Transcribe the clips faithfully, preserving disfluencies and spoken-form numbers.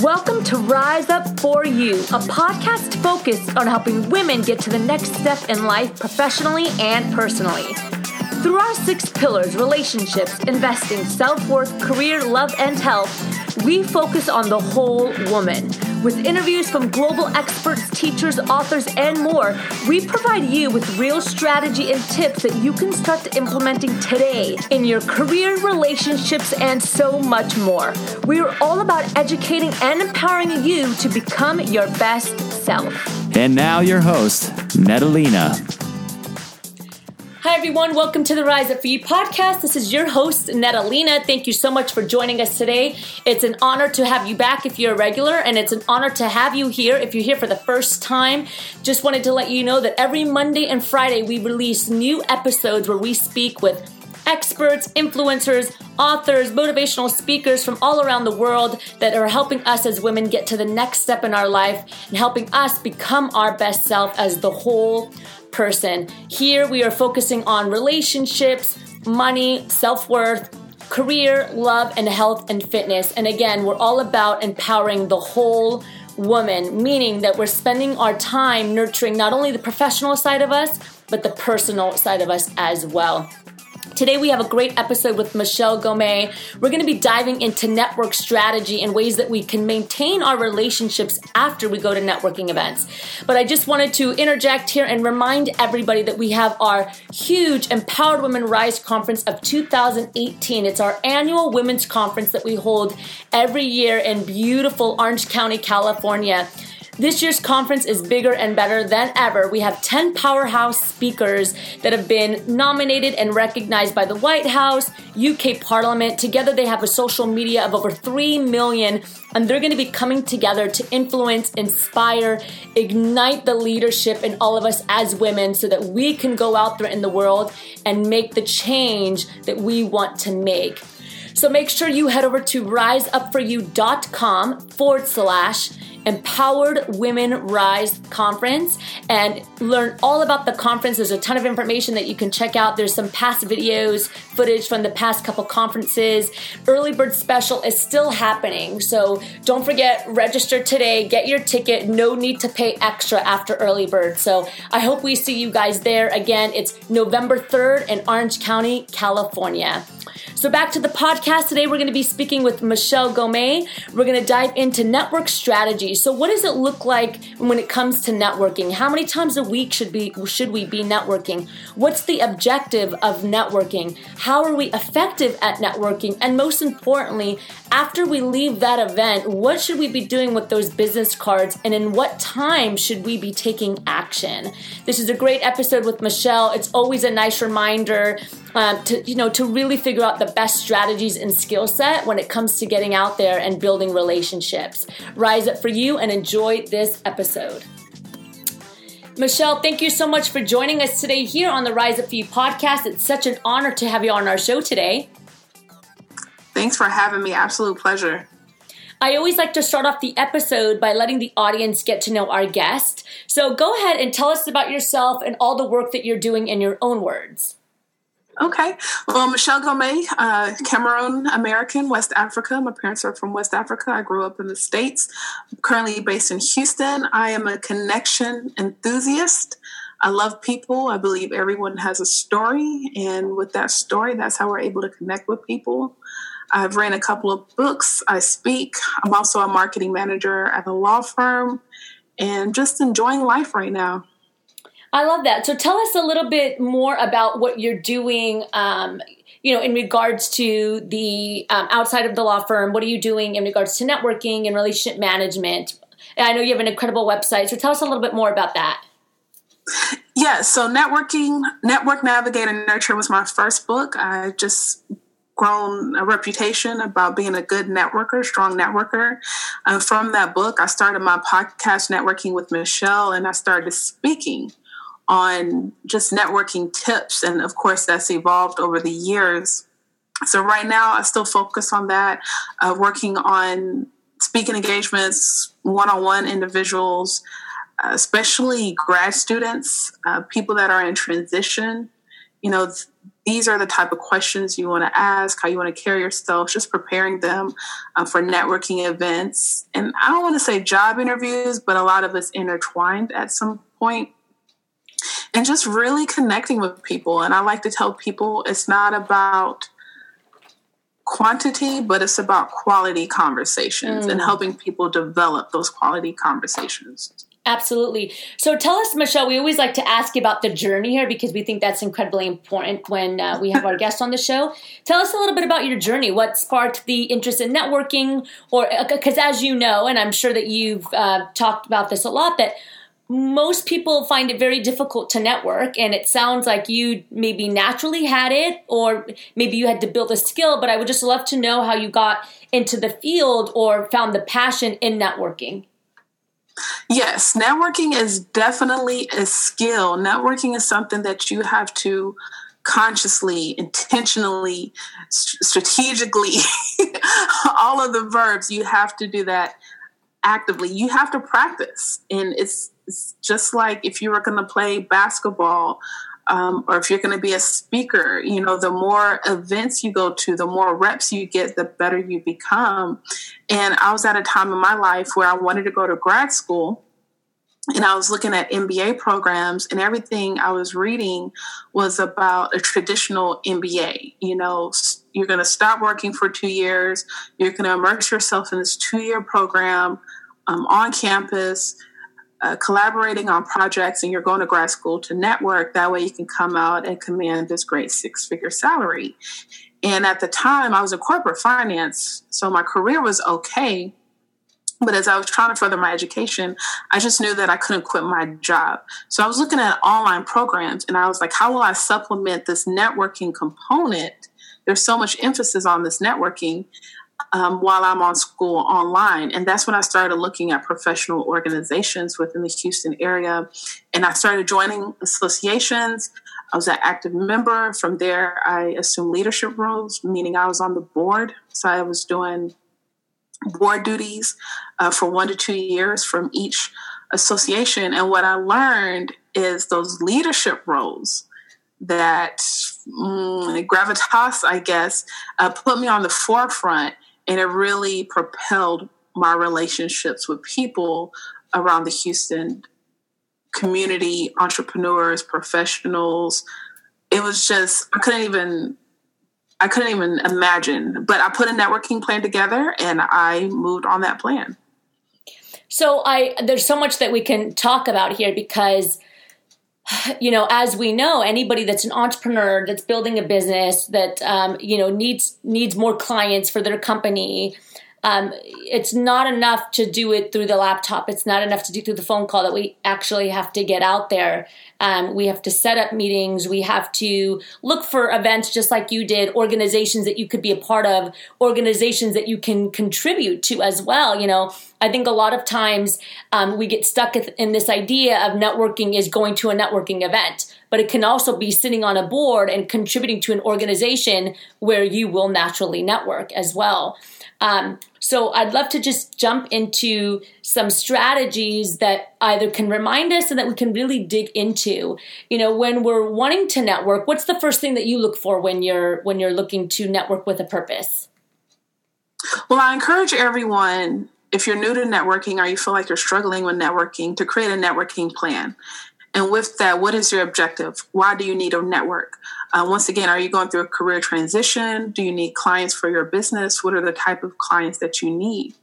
Welcome to Rise Up For You, a podcast focused on helping women get to the next step in life professionally and personally. Through our six pillars, relationships, investing, self-worth, career, love, and health, we focus on the whole woman. With interviews from global experts, teachers, authors, and more, we provide you with real strategy and tips that you can start implementing today in your career, relationships, and so much more. We are all about educating and empowering you to become your best self. And now your host, Natalina. Hi, everyone. Welcome to the Rise Up For You podcast. This is your host, Natalina. Thank you so much for joining us today. It's an honor to have you back if you're a regular, and it's an honor to have you here if you're here for the first time. Just wanted to let you know that every Monday and Friday, we release new episodes where we speak with experts, influencers, authors, motivational speakers from all around the world that are helping us as women get to the next step in our life and helping us become our best self as the whole person. Here we are focusing on relationships, money, self-worth, career, love, and health and fitness. And again, we're all about empowering the whole woman, meaning that we're spending our time nurturing not only the professional side of us, but the personal side of us as well. Today we have a great episode with Michelle Gomez. We're going to be diving into network strategy and ways that we can maintain our relationships after we go to networking events. But I just wanted to interject here and remind everybody that we have our huge Empowered Women Rise Conference of two thousand eighteen. It's our annual women's conference that we hold every year in beautiful Orange County, California. This year's conference is bigger and better than ever. We have ten powerhouse speakers that have been nominated and recognized by the White House, U K Parliament. Together they have a social media of over three million, and they're going to be coming together to influence, inspire, ignite the leadership in all of us as women so that we can go out there in the world and make the change that we want to make. So make sure you head over to riseupforyou.com forward slash Empowered Women Rise Conference and learn all about the conference. There's a ton of information that you can check out. There's some past videos, footage from the past couple conferences. Early Bird Special is still happening, so don't forget, register today, get your ticket. No need to pay extra after Early Bird. So I hope we see you guys there. Again, it's November third in Orange County, California. So back to the podcast. Today we're going to be speaking with Michelle Gomez. We're going to dive into network strategy. So what does it look like when it comes to networking? How many times a week should be should we be networking? What's the objective of networking? How are we effective at networking? And most importantly, after we leave that event, what should we be doing with those business cards? And in what time should we be taking action? This is a great episode with Michelle. It's always a nice reminder um, to you know to really figure out the best strategies and skill set when it comes to getting out there and building relationships. Rise Up For You. You and enjoy this episode. Michelle, thank you so much for joining us today here on the Rise Up For You podcast. It's such an honor to have you on our show today. Thanks for having me. Absolute pleasure. I always like to start off the episode by letting the audience get to know our guest. So go ahead and tell us about yourself and all the work that you're doing in your own words. Okay. Well, Michelle Gomez, uh, Cameroon American, West Africa. My parents are from West Africa. I grew up in the States. I'm currently based in Houston. I am a connection enthusiast. I love people. I believe everyone has a story. And with that story, that's how we're able to connect with people. I've written a couple of books. I speak. I'm also a marketing manager at a law firm and just enjoying life right now. I love that. So tell us a little bit more about what you're doing, um, you know, in regards to the um, outside of the law firm. What are you doing in regards to networking and relationship management? I know you have an incredible website, so tell us a little bit more about that. Yeah, so networking, Network, Navigate, and Nurture was my first book. I just grown a reputation about being a good networker, strong networker. Uh, from that book, I started my podcast, Networking with Michelle, and I started speaking on just networking tips. And of course, that's evolved over the years. So right now, I still focus on that, uh, working on speaking engagements, one-on-one individuals, uh, especially grad students, uh, people that are in transition. You know, these are the type of questions you want to ask, how you want to carry yourself, just preparing them uh, for networking events. And I don't want to say job interviews, but a lot of it's intertwined at some point. And just really connecting with people. And I like to tell people it's not about quantity, but it's about quality conversations mm. and helping people develop those quality conversations. Absolutely. So tell us, Michelle, we always like to ask you about the journey here because we think that's incredibly important when uh, we have our guests on the show. Tell us a little bit about your journey. What sparked the interest in networking? Or because as you know, and I'm sure that you've uh, talked about this a lot, that most people find it very difficult to network, and it sounds like you maybe naturally had it, or maybe you had to build a skill, but I would just love to know how you got into the field or found the passion in networking. Yes, networking is definitely a skill. Networking is something that you have to consciously, intentionally, st- strategically, all of the verbs, you have to do that actively. You have to practice. And it's, it's just like if you were going to play basketball um, or if you're going to be a speaker, you know, the more events you go to, the more reps you get, the better you become. And I was at a time in my life where I wanted to go to grad school, and I was looking at M B A programs, and everything I was reading was about a traditional M B A. You know, you're going to stop working for two years. You're going to immerse yourself in this two-year program um, on campus, Uh, collaborating on projects, and you're going to grad school to network. That way you can come out and command this great six-figure salary. And at the time, I was in corporate finance, so my career was okay. But as I was trying to further my education, I just knew that I couldn't quit my job. So I was looking at online programs, and I was like, how will I supplement this networking component? There's so much emphasis on this networking Um, while I'm on school online. And that's when I started looking at professional organizations within the Houston area. And I started joining associations. I was an active member. From there, I assumed leadership roles, meaning I was on the board. So I was doing board duties uh, for one to two years from each association. And what I learned is those leadership roles that mm, gravitas, I guess, uh, put me on the forefront. And it really propelled my relationships with people around the Houston community, entrepreneurs, professionals. It was just, I couldn't even, I couldn't even imagine. But I put a networking plan together, and I moved on that plan. So I, there's so much that we can talk about here because, you know, as we know, anybody that's an entrepreneur, that's building a business, that, um, you know, needs needs more clients for their company, um, it's not enough to do it through the laptop. It's not enough to do through the phone call. That we actually have to get out there. Um, we have to set up meetings. We have to look for events just like you did, organizations that you could be a part of, organizations that you can contribute to as well. You know, I think a lot of times um, we get stuck in this idea of networking is going to a networking event, but it can also be sitting on a board and contributing to an organization where you will naturally network as well. Um, so I'd love to just jump into some strategies that either can remind us and that we can really dig into. You know, when we're wanting to network, what's the first thing that you look for when you're when you're looking to network with a purpose? Well, I encourage everyone, if you're new to networking or you feel like you're struggling with networking, to create a networking plan. And with that, what is your objective? Why do you need a network? Uh, once again, are you going through a career transition? Do you need clients for your business? What are the type of clients that you need?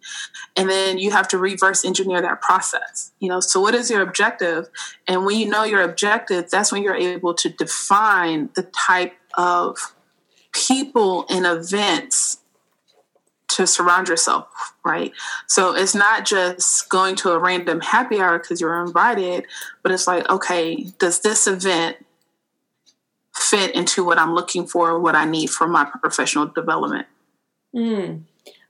And then you have to reverse engineer that process. You know, so what is your objective? And when you know your objective, that's when you're able to define the type of people and events to surround yourself, right? So it's not just going to a random happy hour because you're invited, but it's like, okay, does this event fit into what I'm looking for, what I need for my professional development? Mm.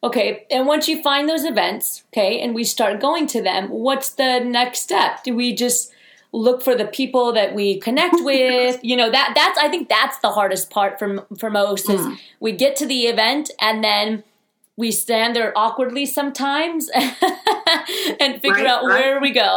Okay. And once you find those events, okay, and we start going to them, what's the next step? Do we just look for the people that we connect with? You know, that that's, I think that's the hardest part for, for most is mm. we get to the event and then we stand there awkwardly sometimes and figure right, out right. where we go.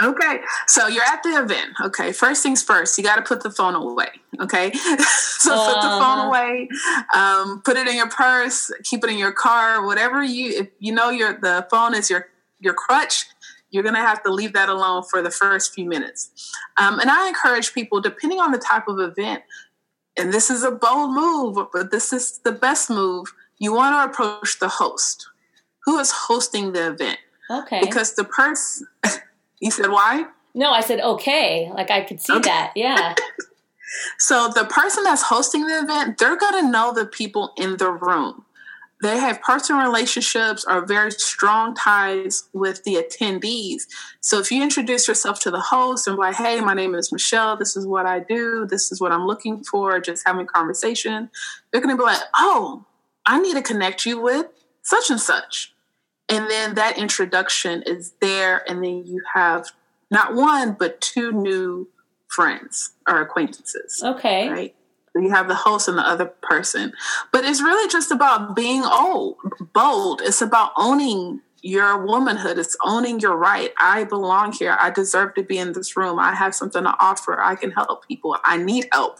Okay. So you're at the event. Okay. First things first, you got to put the phone away. Okay. So uh, put the phone away, um, put it in your purse, keep it in your car, whatever you, if you know your, the phone is your, your crutch, you're going to have to leave that alone for the first few minutes. Um, and I encourage people, depending on the type of event, and this is a bold move, but this is the best move. You want to approach the host. Who is hosting the event? Okay. Because the person, you said why? No, I said, okay. Like I could see okay. that. Yeah. So the person that's hosting the event, they're going to know the people in the room. They have personal relationships or very strong ties with the attendees. So if you introduce yourself to the host and like, hey, my name is Michelle. This is what I do. This is what I'm looking for. Just having a conversation. They're going to be like, oh, I need to connect you with such and such. And then that introduction is there. And then you have not one, but two new friends or acquaintances. Okay. Right. You have the host and the other person, but it's really just about being old, bold. It's about owning your womanhood. It's owning your right. I belong here. I deserve to be in this room. I have something to offer. I can help people. I need help.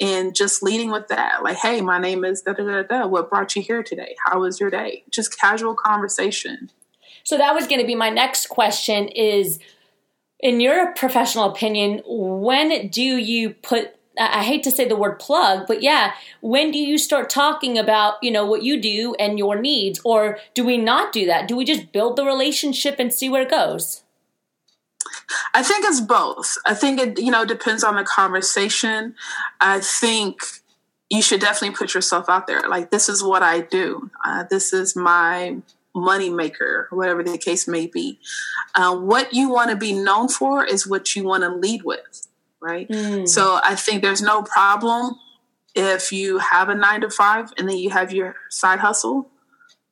And just leading with that, like, hey, my name is da da da da. What brought you here today? How was your day? Just casual conversation. So that was going to be my next question is, in your professional opinion, when do you put, I hate to say the word plug, but yeah, when do you start talking about, you know, what you do and your needs, or do we not do that? Do we just build the relationship and see where it goes? I think it's both. I think it, you know, depends on the conversation. I think you should definitely put yourself out there. Like, this is what I do. Uh, this is my money maker, whatever the case may be. Uh, what you want to be known for is what you want to lead with. Right. Mm. So I think there's no problem if you have a nine to five and then you have your side hustle.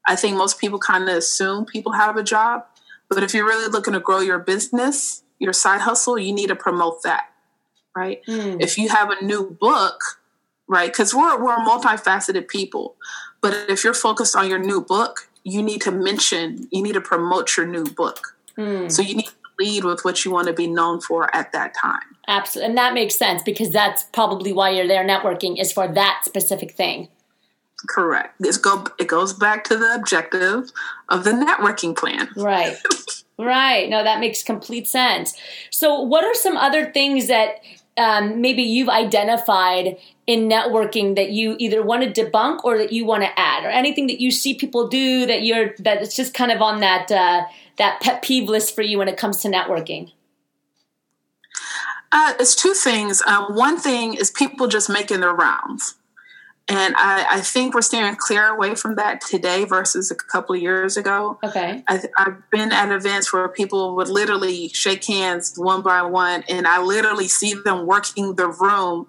I think most people kind of assume people have a job, but if you're really looking to grow your business, your side hustle, you need to promote that. Right. Mm. If you have a new book, right. Cause we're, we're multifaceted people, but if you're focused on your new book, you need to mention, you need to promote your new book. Mm. So you need to lead with what you want to be known for at that time. Absolutely. And that makes sense because that's probably why you're there networking is for that specific thing. Correct. It's go, it goes back to the objective of the networking plan. Right. Right. No, that makes complete sense. So what are some other things that um, maybe you've identified in networking that you either want to debunk or that you want to add, or anything that you see people do that you're, that it's just kind of on that, uh, that pet peeve list for you when it comes to networking? Uh, it's two things. Um, one thing is people just making their rounds. And I, I think we're steering clear away from that today versus a couple of years ago. Okay. I, I've been at events where people would literally shake hands one by one, and I literally see them working the room.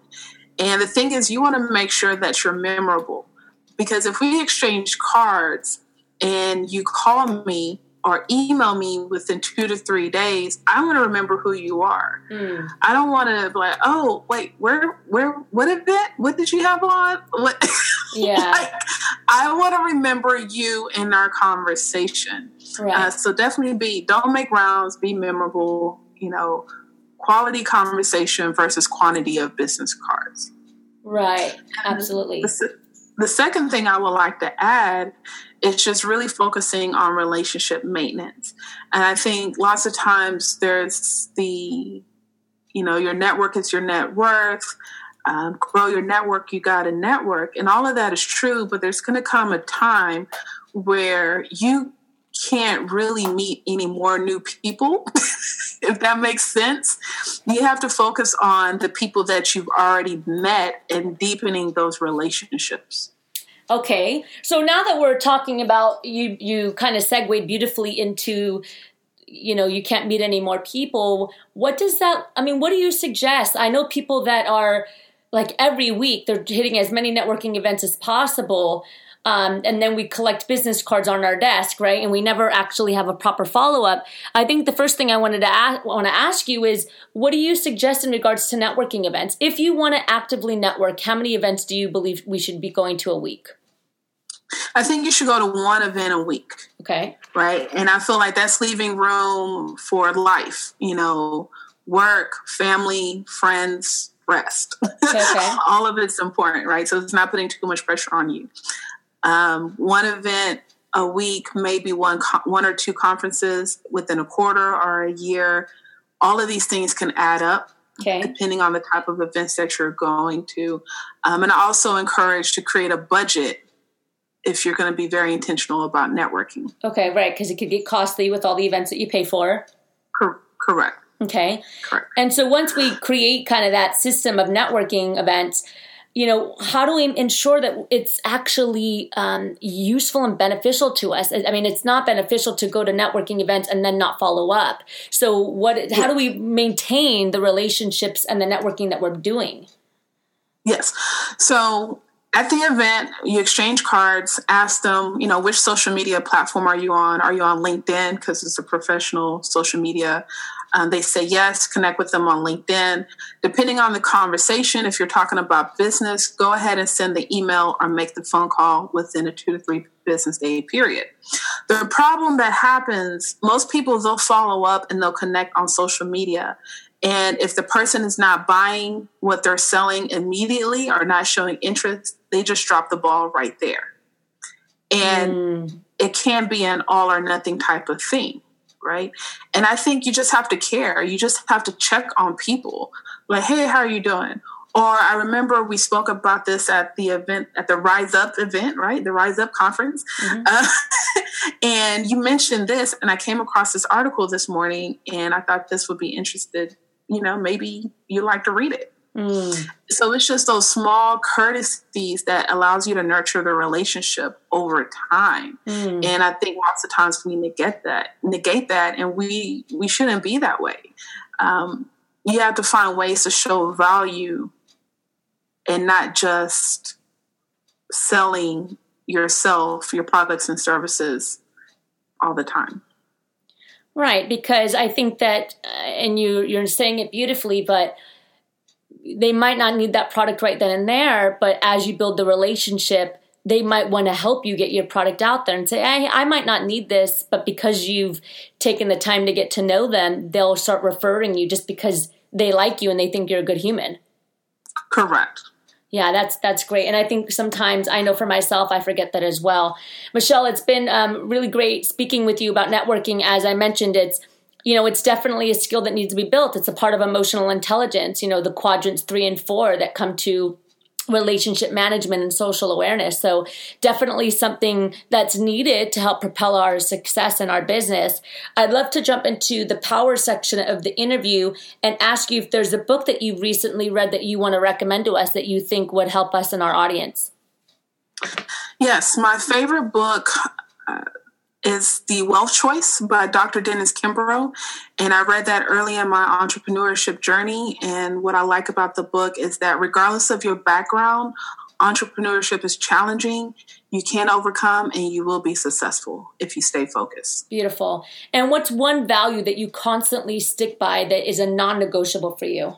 And the thing is, you want to make sure that you're memorable. Because if we exchange cards and you call me, or email me within two to three days, I'm going to remember who you are. Mm. I don't want to be like, oh, wait, where, where, what event? What did you have on? What? Yeah. Like, I want to remember you in our conversation. Right. Uh, so definitely be, don't make rounds, be memorable, you know, quality conversation versus quantity of business cards. Right. Absolutely. The second thing I would like to add is just really focusing on relationship maintenance. And I think lots of times there's the, you know, your network is your net worth. Um, grow your network, you got to network. And all of that is true, but there's going to come a time where you can't really meet any more new people, if that makes sense. You have to focus on the people that you've already met and deepening those relationships. Okay. So now that we're talking about, you, you kind of segued beautifully into, you know, you can't meet any more people. What does that, I mean, what do you suggest? I know people that are like every week, they're hitting as many networking events as possible. Um, and then we collect business cards on our desk, right? And we never actually have a proper follow-up. I think the first thing I wanted to ask, want to ask you is, what do you suggest in regards to networking events? If you want to actively network, how many events do you believe we should be going to a week? I think you should go to one event a week. Okay. Right. And I feel like that's leaving room for life, you know, work, family, friends, rest. Okay. All of it's important, right? So it's not putting too much pressure on you. Um, one event a week, maybe one, one or two conferences within a quarter or a year. All of these things can add up. Okay. Depending on the type of events that you're going to. Um, and I also encourage to create a budget if you're going to be very intentional about networking. Okay, right, because it could get costly with all the events that you pay for. Cor- correct. Okay. Correct. And so once we create kind of that system of networking events, you know, how do we ensure that it's actually um, useful and beneficial to us? I mean, it's not beneficial to go to networking events and then not follow up. So what? How do we maintain the relationships and the networking that we're doing? Yes. So at the event, you exchange cards, ask them, you know, which social media platform are you on? Are you on LinkedIn? Because it's a professional social media. Um, they say yes, connect with them on LinkedIn. Depending on the conversation, if you're talking about business, go ahead and send the email or make the phone call within a two to three business day period. The problem that happens, most people, they'll follow up and they'll connect on social media. And if the person is not buying what they're selling immediately or not showing interest, they just drop the ball right there. And mm. it can be an all or nothing type of thing. Right. And I think you just have to care. You just have to check on people like, hey, how are you doing? Or I remember we spoke about this at the event, at the Rise Up event, right? The Rise Up conference. Mm-hmm. Uh, and you mentioned this, and I came across this article this morning, and I thought this would be interested. You know, maybe you like to read it. Mm. So it's just those small courtesies that allows you to nurture the relationship over time. Mm. And I think lots of times we negate that, negate that, and we, we shouldn't be that way. Um, you have to find ways to show value and not just selling yourself, your products and services all the time. Right. Because I think that, uh, and you, you're saying it beautifully, but they might not need that product right then and there, but as you build the relationship, they might want to help you get your product out there and say, hey, I might not need this, but because you've taken the time to get to know them, they'll start referring you just because they like you and they think you're a good human. Correct. Yeah, that's that's great. And I think sometimes, I know for myself, I forget that as well. Michelle, it's been um, really great speaking with you about networking. As I mentioned, it's You know, it's definitely a skill that needs to be built. It's a part of emotional intelligence, you know, the quadrants three and four that come to relationship management and social awareness. So definitely something that's needed to help propel our success in our business. I'd love to jump into the power section of the interview and ask you if there's a book that you've recently read that you want to recommend to us that you think would help us and our audience. Yes, my favorite book uh... is The Wealth Choice by Doctor Dennis Kimbrough. And I read that early in my entrepreneurship journey. And what I like about the book is that regardless of your background, entrepreneurship is challenging. You can overcome and you will be successful if you stay focused. Beautiful. And what's one value that you constantly stick by that is a non-negotiable for you?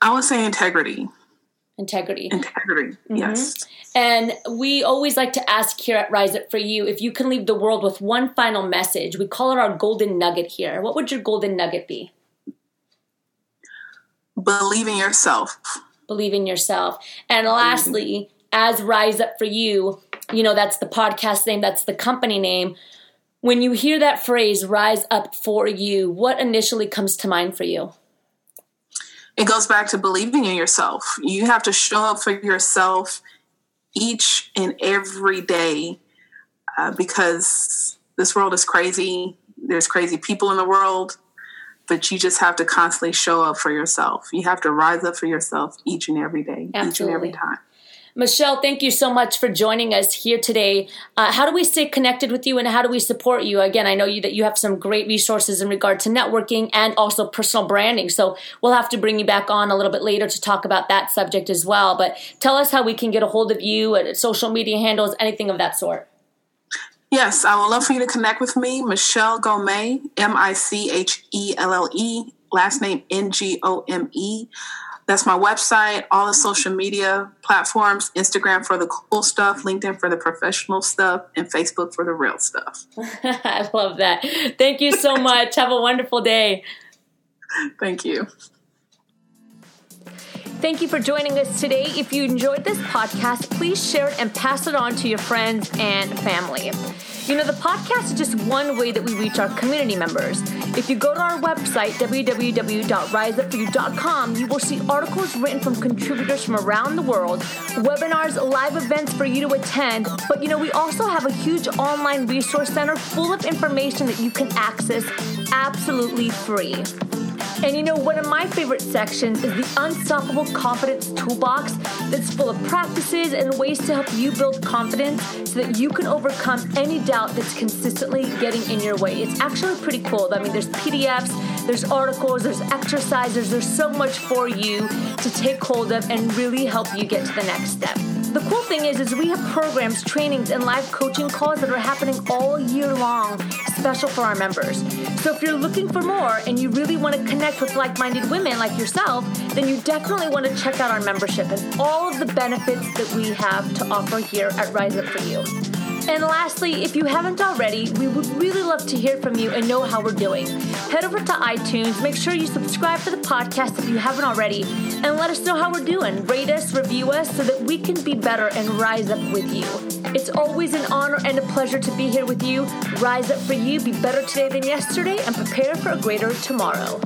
I would say integrity. Integrity. Integrity, mm-hmm. Yes. And we always like to ask here at Rise Up For You, if you can leave the world with one final message, we call it our golden nugget here. What would your golden nugget be? Believe in yourself. Believe in yourself. And lastly, mm-hmm. as Rise Up For You, you know, that's the podcast name, that's the company name. When you hear that phrase, Rise Up For You, what initially comes to mind for you? It goes back to believing in yourself. You have to show up for yourself each and every day uh, because this world is crazy. There's crazy people in the world, but you just have to constantly show up for yourself. You have to rise up for yourself each and every day, Absolutely. Each and every time. Michelle, thank you so much for joining us here today. Uh, how do we stay connected with you and how do we support you? Again, I know you that you have some great resources in regard to networking and also personal branding. So we'll have to bring you back on a little bit later to talk about that subject as well. But tell us how we can get a hold of you at social media handles, anything of that sort. Yes, I would love for you to connect with me, Michelle Gomez, M I C H E L L E, last name N G O M E. That's my website, all the social media platforms, Instagram for the cool stuff, LinkedIn for the professional stuff, and Facebook for the real stuff. I love that. Thank you so much. Have a wonderful day. Thank you. Thank you for joining us today. If you enjoyed this podcast, please share it and pass it on to your friends and family. You know, the podcast is just one way that we reach our community members. If you go to our website, w w w dot rise up for you dot com, you will see articles written from contributors from around the world, webinars, live events for you to attend. But, you know, we also have a huge online resource center full of information that you can access absolutely free. And you know, one of my favorite sections is the Unstoppable Confidence Toolbox that's full of practices and ways to help you build confidence so that you can overcome any doubt that's consistently getting in your way. It's actually pretty cool. I mean, there's P D Fs, there's articles, there's exercises, there's so much for you to take hold of and really help you get to the next step. The cool thing is, is we have programs, trainings, and live coaching calls that are happening all year long, special for our members. So if you're looking for more and you really want to connect with like-minded women like yourself, then you definitely want to check out our membership and all of the benefits that we have to offer here at Rise Up For You. And lastly, if you haven't already, we would really love to hear from you and know how we're doing. Head over to iTunes, make sure you subscribe to the podcast if you haven't already, and let us know how we're doing. Rate us, review us, so that we can be better and rise up with you. It's always an honor and a pleasure to be here with you. Rise up for you, be better today than yesterday, and prepare for a greater tomorrow.